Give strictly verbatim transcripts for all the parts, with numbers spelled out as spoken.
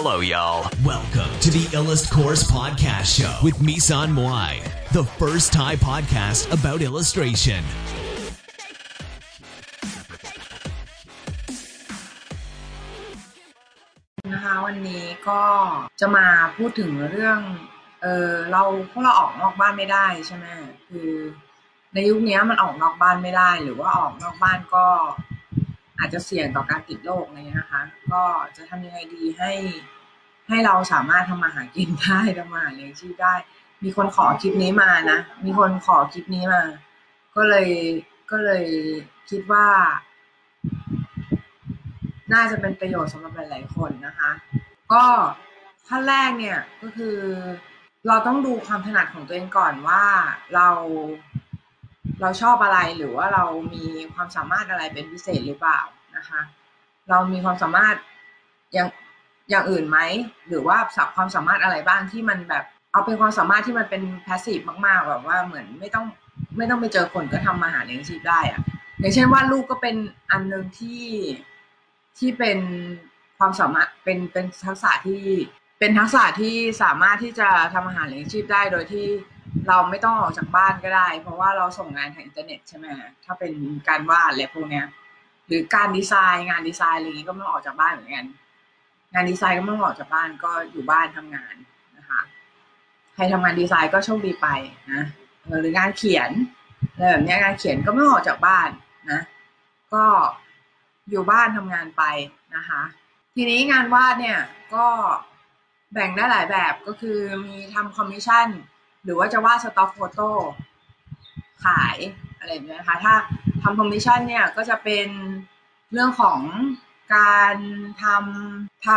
Hello, y'all. Welcome to the Illust Course Podcast Show with Meisan Mui, the first Thai podcast about illustration. นะคะวันนี้ก็จะมาพูดถึงเรื่องเออเราพวกเราออกนอกบ้านไม่ได้ใช่ไหมคือในยุคนี้มันออกนอกบ้านไม่ได้หรือว่าออกนอกบ้านก็อาจจะเสี่ยงต่อการติดโรคอะไรนะคะก็จะทำยังไงดีให้ให้เราสามารถทำมาหากินได้ทำมาเลี้ยงชีพได้มีคนขอคลิปนี้มานะมีคนขอคลิปนี้มาก็เลยก็เลยคิดว่าน่าจะเป็นประโยชน์สำหรับหลายๆคนนะคะก็ขั้นแรกเนี่ยก็คือเราต้องดูความถนัดของตัวเองก่อนว่าเราเราชอบอะไรหรือว่าเรามีความสามารถอะไรเป็นพิเศษหรือเปล่านะคะเรามีความสามารถอย่างอย่างอื่นไหมหรือว่าศักความสามารถอะไรบ้างที่มันแบบเอาเป็นความสามารถที่มันเป็นแพสซีฟมากๆแบบว่าเหมือนไม่ต้องไม่ต้องไปเจอคนก็ทำมาหาเลี้ยงชีพได้อะอย่างเช่นวาดรูปก็เป็นอันนึงที่ที่เป็นความสามารถเป็นเป็นทักษะที่เป็นทักษะที่สามารถที่จะทำมาหาเลี้ยงชีพได้โดยที่เราไม่ต้องออกจากบ้านก็ได้เพราะว่าเราส่งงานทางอินเทอร์เน็ตใช่ไหมถ้าเป็นการวาดอะไรพวกเนี้ยหรือการดีไซน์งานดีไซน์อะไรอย่างนี้ก็ไม่ต้องออกจากบ้านเหมือนกันงานดีไซน์ก็ไม่ต้องออกจากบ้านก็อยู่บ้านทำงานนะคะใครทำงานดีไซน์ก็โชคดีไปนะหรืองานเขียนอะไรแบบนี้งานเขียนก็ไม่ต้องออกจากบ้านนะก็อยู่บ้านทำงานไปนะคะทีนี้งานวาดเนี่ยก็แบ่งได้หลายแบบก็คือมีทำคอมมิชชั่นหรือว่าจะวาดสต็อกโฟโต้ขายอะไรอย่างเงี้ยนะคะถ้าทำคอมมิชชั่นเนี่ยก็จะเป็นเรื่องของการทำท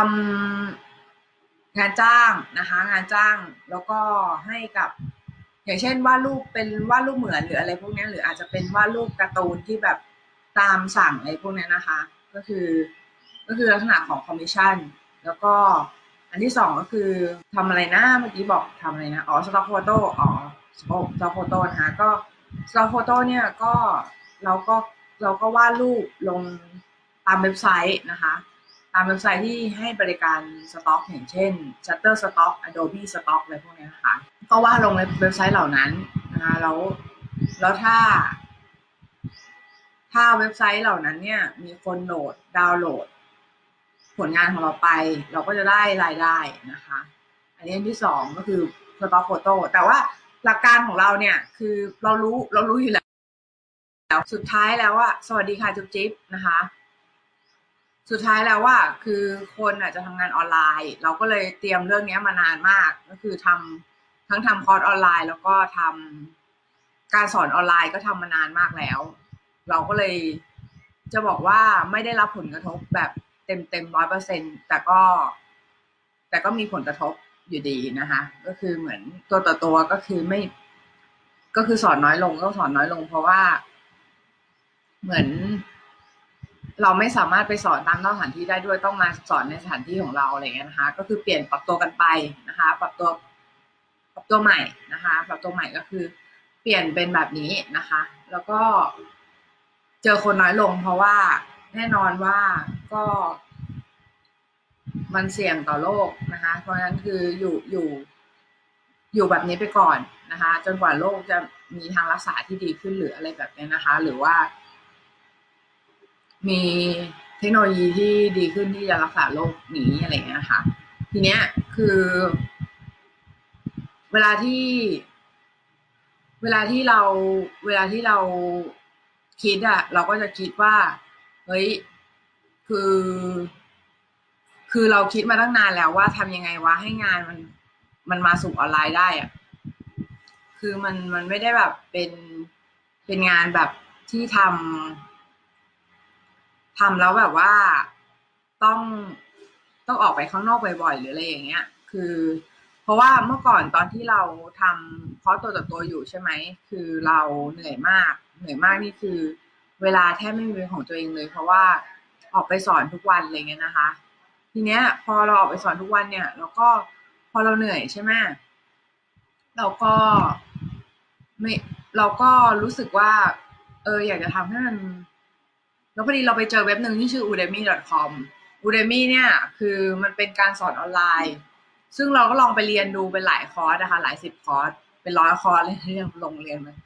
ำงานจ้างนะคะงานจ้างแล้วก็ให้กับอย่างเช่นวาดรูปเป็นวาดรูปเหมือนหรืออะไรพวกนี้หรืออาจจะเป็นวาดรูปการ์ตูนที่แบบตามสั่งอะไรพวกนี้นะคะก็คือก็คือลักษณะของคอมมิชชั่นแล้วก็อันที่สองก็คือทำอะไรนะเมื่อกี้บอกทำอะไรนะอ๋อสต็อกโฟโต้อ๋อสต็อกโฟโต้นะคะก็สต็อกโฟโต้เนี่ยก็เราก็เราก็วาดรูปลงตามเว็บไซต์นะคะตามเว็บไซต์ที่ให้บริการสต็อกอย่างเช่น Shutterstock Adobe Stock อะไรพวกนี้นะคะก็วาดลงในเว็บไซต์เหล่านั้นนะคะแล้วแล้วถ้าถ้าเว็บไซต์เหล่านั้นเนี่ยมีคนโหลดดาวน์โหลดผลงานของเราไปเราก็จะได้รายได้นะคะอันนี้อันที่สองก็คือสต็อกโฟโต้แต่ว่าหลักการของเราเนี่ยคือเรารู้เรารู้อยู่แล้วแล้วสุดท้ายแล้วว่าสวัสดีค่ะจุ๊บจิ๊บนะคะสุดท้ายแล้วว่าคือคนอาจจะทำงานออนไลน์เราก็เลยเตรียมเรื่องนี้มานานมากก็คือทำทั้งทำคอร์สออนไลน์แล้วก็ทำการสอนออนไลน์ก็ทำมานานมากแล้วเราก็เลยจะบอกว่าไม่ได้รับผลกระทบแบบเต็มเต็ม ร้อยเปอร์เซ็นต์ แต่ก็แต่ก็มีผลกระทบอยู่ดีนะคะก็คือเหมือนตัวต่อตัวก็คือไม่ก็คือสอนน้อยลงก็สอนน้อยลงเพราะว่าเหมือนเราไม่สามารถไปสอนตามสถานที่ได้ด้วยต้องมาสอนในสถานที่ของเราอะไรเงี้ยนะคะก็คือเปลี่ยนปรับตัวกันไปนะคะปรับตัวปรับตัวใหม่นะคะปรับตัวใหม่ก็คือเปลี่ยนเป็นแบบนี้นะคะแล้วก็เจอคนน้อยลงเพราะว่าแน่นอนว่าก็มันเสี่ยงต่อโรคนะคะเพราะฉะนั้นคืออยู่อยู่อยู่แบบนี้ไปก่อนนะคะจนกว่าโรคจะมีทางรักษาที่ดีขึ้นหรืออะไรแบบนี้นะคะหรือว่ามีเทคโนโลยีที่ดีขึ้นที่จะรักษาโรคนี้อะไรอย่างเงี้ยนะคะทีเนี้ยคือเวลาที่เวลาที่เราเวลาที่เราคิดอะเราก็จะคิดว่าเฮ้ยคือคือเราคิดมาตั้งนานแล้วว่าทำยังไงวะให้งานมันมันมาสู่ออนไลน์ได้อะคือมันมันไม่ได้แบบเป็นเป็นงานแบบที่ทำทำแล้วแบบว่าต้องต้องออกไปข้างนอกบ่อยๆหรืออะไรอย่างเงี้ยคือเพราะว่าเมื่อก่อนตอนที่เราทำคอร์สตัวต่อตัวอยู่ใช่ไหมคือเราเหนื่อยมากเหนื่อยมากนี่คือเวลาแทบไม่มีของตัวเองเลยเพราะว่าออกไปสอนทุกวันอะไรเงี้ยนะคะทีเนี้ยพอเราออกไปสอนทุกวันเนี่ยแล้วก็พอเราเหนื่อยใช่ไหมเราก็ไม่เราก็รู้สึกว่าเอออยากจะทำให้มันแล้วพอดีเราไปเจอเว็บนึงที่ชื่อ อูเดมี่ ดอท คอม Udemy เนี่ยคือมันเป็นการสอนออนไลน์ซึ่งเราก็ลองไปเรียนดูเป็นหลายคอร์สนะคะหลายสิบคอร์สเป็นร้อยคอร์สเลยที่เราลงเรียนมัน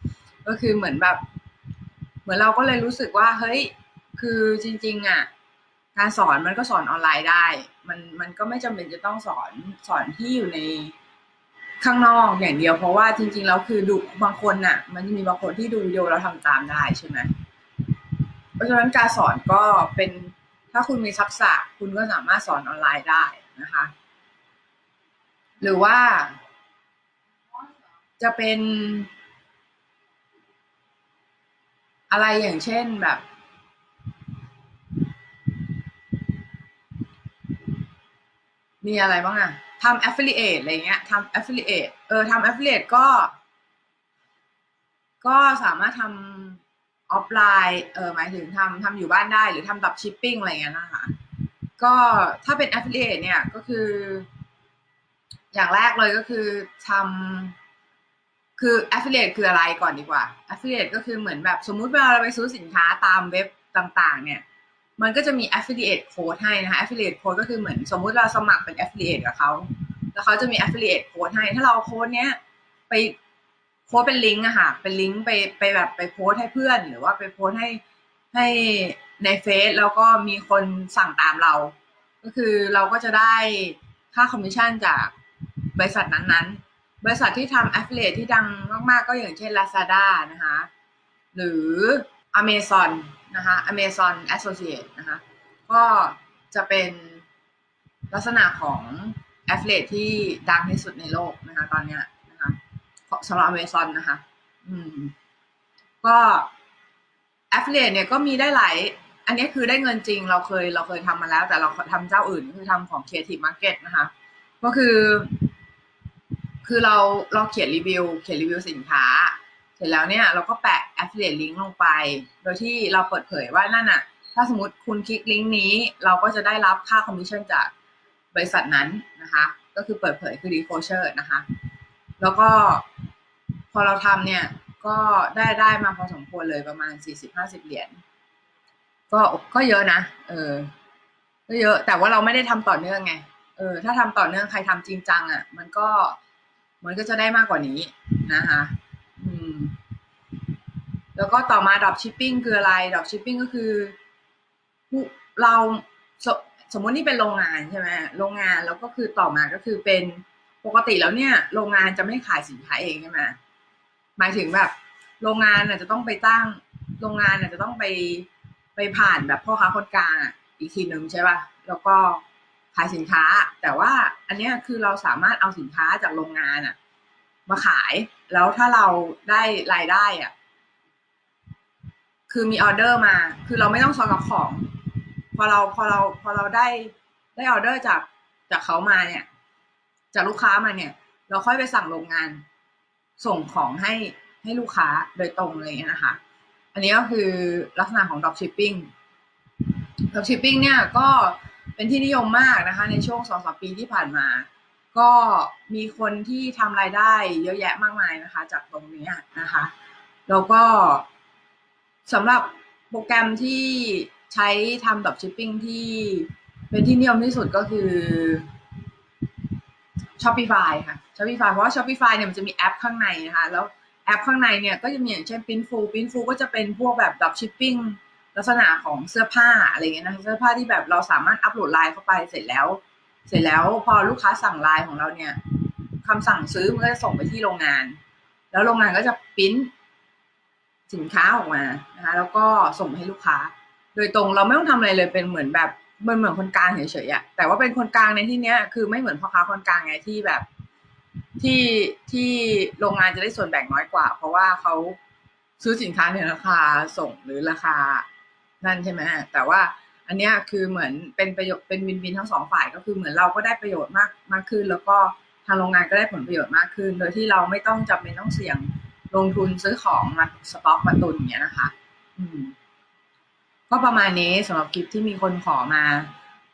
ก็คือเหมือนแบบเหมือนเราก็เลยรู้สึกว่าเฮ้ยคือจริงๆอ่ะการสอนมันก็สอนออนไลน์ได้มันมันก็ไม่จำเป็นจะต้องสอนสอนที่อยู่ในข้างนอกอย่างเดียวเพราะว่าจริงๆแล้วคือดูบางคนน่ะมันจะมีบางคนที่ดูวิดีโอแล้วทำตามได้ใช่ไหมเพราะฉะนั้นการสอนก็เป็นถ้าคุณมีทักษะคุณก็สามารถสอนออนไลน์ได้นะคะหรือว่าจะเป็นอะไรอย่างเช่นแบบมีอะไรบ้างอะทำ affiliate อะไรเงี้ยทำ affiliate เออทำ affiliate ก็ก็สามารถทำออฟไลน์เออหมายถึงทำทำอยู่บ้านได้หรือทำ dropshipping อะไรเงี้ยนะคะก็ถ้าเป็น affiliate เนี่ยก็คืออย่างแรกเลยก็คือทำคือ affiliate คืออะไรก่อนดีกว่า affiliate ก็คือเหมือนแบบสมมุติเวลาเราไปซื้อสินค้าตามเว็บต่างๆเนี่ยมันก็จะมี affiliate code ให้นะคะ affiliate code ก็คือเหมือนสมมุติเราสมัครเป็น affiliate กับเขาแล้วเขาจะมี affiliate code ให้ถ้าเราโค้ดเนี้ยไปโค้ดเป็นลิงก์อะค่ะเป็นลิงก์ไปไปแบบไปโพสให้เพื่อนหรือว่าไปโพสให้ให้ในเฟซแล้วก็มีคนสั่งตามเราก็คือเราก็จะได้ค่าคอมมิชชั่นจากบริษัทนั้นๆบริษัทที่ทำ affiliate ที่ดังมากๆก็อย่างเช่น Lazada นะคะหรือ Amazonนะคะ Amazon Associates นะคะก็จะเป็นลักษณะของ affiliate ที่ดังที่สุดในโลกนะคะตอนเนี้ยนะคะสำหรับ Amazon นะคะอืมก็ affiliate เนี่ยก็มีได้หลายอันนี้คือได้เงินจริงเราเคยเราเคยทำมาแล้วแต่เราทำเจ้าอื่นคือทำของ Creative Market นะคะก็คือคือเราเราเขียนรีวิวเขียนรีวิวสินค้าเสร็จแล้วเนี่ยเราก็แปะ affiliate link ลงไปโดยที่เราเปิดเผยว่านั่นน่ะถ้าสมมติคุณคลิกลิงก์นี้เราก็จะได้รับค่าคอมมิชชั่นจากบริษัทนั้นนะคะก็คือเปิดเผยคือ disclosure นะคะแล้วก็พอเราทำเนี่ยก็ได้ได้มาพอสมควรเลยประมาณ สี่สิบห้าสิบ เหรียญก็ก็เยอะนะเออก็เยอะแต่ว่าเราไม่ได้ทำต่อเนื่องไงเออถ้าทำต่อเนื่องใครทำจริงจังอ่ะมันก็มันก็จะได้มากกว่านี้นะคะแล้วก็ต่อมา dropshipping คืออะไร dropshipping ก็คือเราส, สมมตินี่เป็นโรงงานใช่ไหมโรงงานแล้วก็คือต่อมาก็คือเป็นปกติแล้วเนี่ยโรงงานจะไม่ขายสินค้าเองใช่ไหมหมายถึงแบบโรงงานอาจจะต้องไปตั้งโรงงานอาจจะต้องไปไปผ่านแบบพ่อค้าคนกลางอีกทีนึงใช่ป่ะแล้วก็ขายสินค้าแต่ว่าอันเนี้ยคือเราสามารถเอาสินค้าจากโรงงานอะมาขายแล้วถ้าเราได้รายได้อ่ะคือมีออเดอร์มาคือเราไม่ต้องสต็อกของพอเราพอเราพอเราได้ได้ออเดอร์จากจากเขามาเนี่ยจากลูกค้ามาเนี่ยเราค่อยไปสั่งโรงงานส่งของให้ให้ลูกค้าโดยตรงเลยนะคะอันนี้ก็คือลักษณะของ dropshipping dropshipping เนี่ยก็เป็นที่นิยมมากนะคะในช่วง สองถึงสาม ปีที่ผ่านมาก็มีคนที่ทำรายได้เยอะแยะมากมายนะคะจากตรงนี้นะคะแล้วก็สำหรับโปรแกรมที่ใช้ทำ dropshipping ที่เป็นที่นิยมที่สุดก็คือ Shopify ค่ะ Shopify เพราะว่า Shopify เนี่ยมันจะมีแอปข้างในนะคะแล้วแอปข้างในเนี่ยก็จะมีอย่างเช่น Pinsful Pinsful ก็จะเป็นพวกแบบ dropshipping ลักษณะของเสื้อผ้าอะไรเงี้ยนะคะเสื้อผ้าที่แบบเราสามารถอัปโหลดไลน์เข้าไปเสร็จแล้วเสร็จแล้วพอลูกค้าสั่งไลน์ของเราเนี่ยคำสั่งซื้อมันก็จะส่งไปที่โรงงานแล้วโรงงานก็จะพิมพ์สินค้าออกมานะคะแล้วก็ส่งให้ลูกค้าโดยตรงเราไม่ต้องทำอะไรเลยเป็นเหมือนแบบมันเหมือนคนกลางเฉยๆอะแต่ว่าเป็นคนกลางในที่เนี้ยคือไม่เหมือนพ่อค้าคนกลางไงที่แบบที่ที่โรงงานจะได้ส่วนแบ่งน้อยกว่าเพราะว่าเขาซื้อสินค้าในราคาส่งหรือราคานั่นใช่ไหมแต่ว่าอันนี้คือเหมือนเป็นประโยชน์เป็นวินวินทั้งสองฝ่ายก็คือเหมือนเราก็ได้ประโยชน์มากมากขึ้นแล้วก็ทางโรงงานก็ได้ผลประโยชน์มากขึ้นโดยที่เราไม่ต้องจำเป็นต้องเสี่ยงลงทุนซื้อของมาสต็อกมาตุนอย่างเงี้ยนะคะอืมก็ประมาณนี้สำหรับคลิปที่มีคนขอมา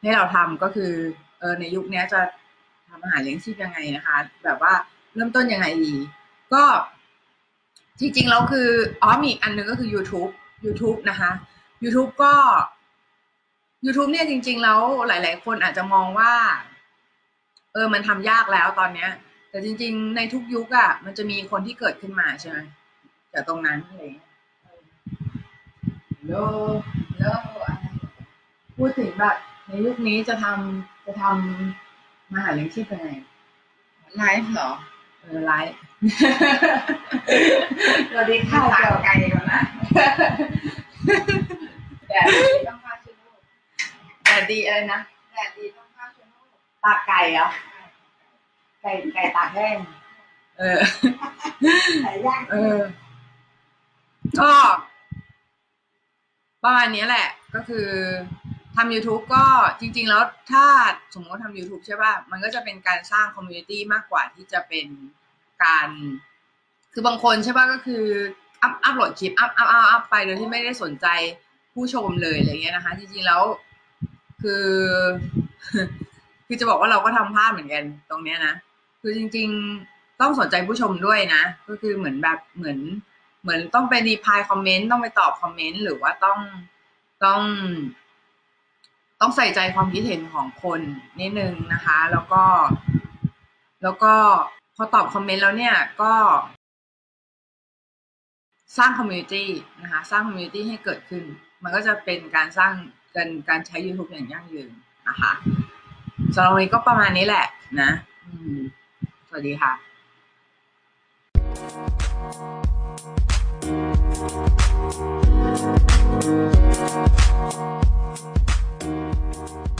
ให้เราทำก็คือเออในยุคนี้จะทำอาหารเลี้ยงชีพยังไงนะคะแบบว่าเริ่มต้นยังไงดีก็จริงๆแล้วคืออ๋อมีอีกอันนึงก็คือ YouTube YouTube นะคะ YouTube ก็ YouTube เนี่ยจริงๆแล้วหลายๆคนอาจจะมองว่าเออมันทำยากแล้วตอนเนี้ยแต่จริงๆในทุกยุคอะมันจะมีคนที่เกิดขึ้นมาใช่ไหมจากตรงนั้นอะไรโลโลพูดถึงแบบในยุคนี้จะทำจะทำมหาเลี้ยงชีพยังไงไลฟ์เหรอเออไลฟ์เราดีข้าวเกี่ยวไก่ก่อนนะแดดดีต้องข้าวชิ้นลูกแดดดีอะไรนะแดดดีต้องข้าวชิ้นลูกตากไก่เหรอไก่ไก่ตากแห้งเออไก่ย่างเออก็ประมาณนี้แหละก็คือทำ YouTube ก็จริงๆแล้วถ้าสมมติทำ YouTube ใช่ป่ะมันก็จะเป็นการสร้างคอมมูนิตี้มากกว่าที่จะเป็นการคือบางคนใช่ป่ะก็คืออัพอัพโหลดคลิปอัพอัพอัพอัพไปโดยที่ไม่ได้สนใจผู้ชมเลยอะไรเงี้ยนะคะจริงๆแล้วคือคือจะบอกว่าเราก็ทำพลาดเหมือนกันตรงเนี้ยนะคือจริงๆต้องสนใจผู้ชมด้วยนะก็คือเหมือนแบบเหมือนเหมือนต้องไปรีพลายคอมเมนต์ต้องไปตอบคอมเมนต์หรือว่าต้องต้องต้องใส่ใจความคิดเห็นของคนนิดนึงนะคะแล้วก็แล้วก็พอตอบคอมเมนต์แล้วเนี่ยก็สร้างคอมมูนิตี้นะคะสร้างคอมมูนิตี้ให้เกิดขึ้นมันก็จะเป็นการสร้างการการใช้ YouTube อย่างยั่งยืนนะคะสำหรับวันนี้ก็ประมาณนี้แหละนะสวัสดีค่ะ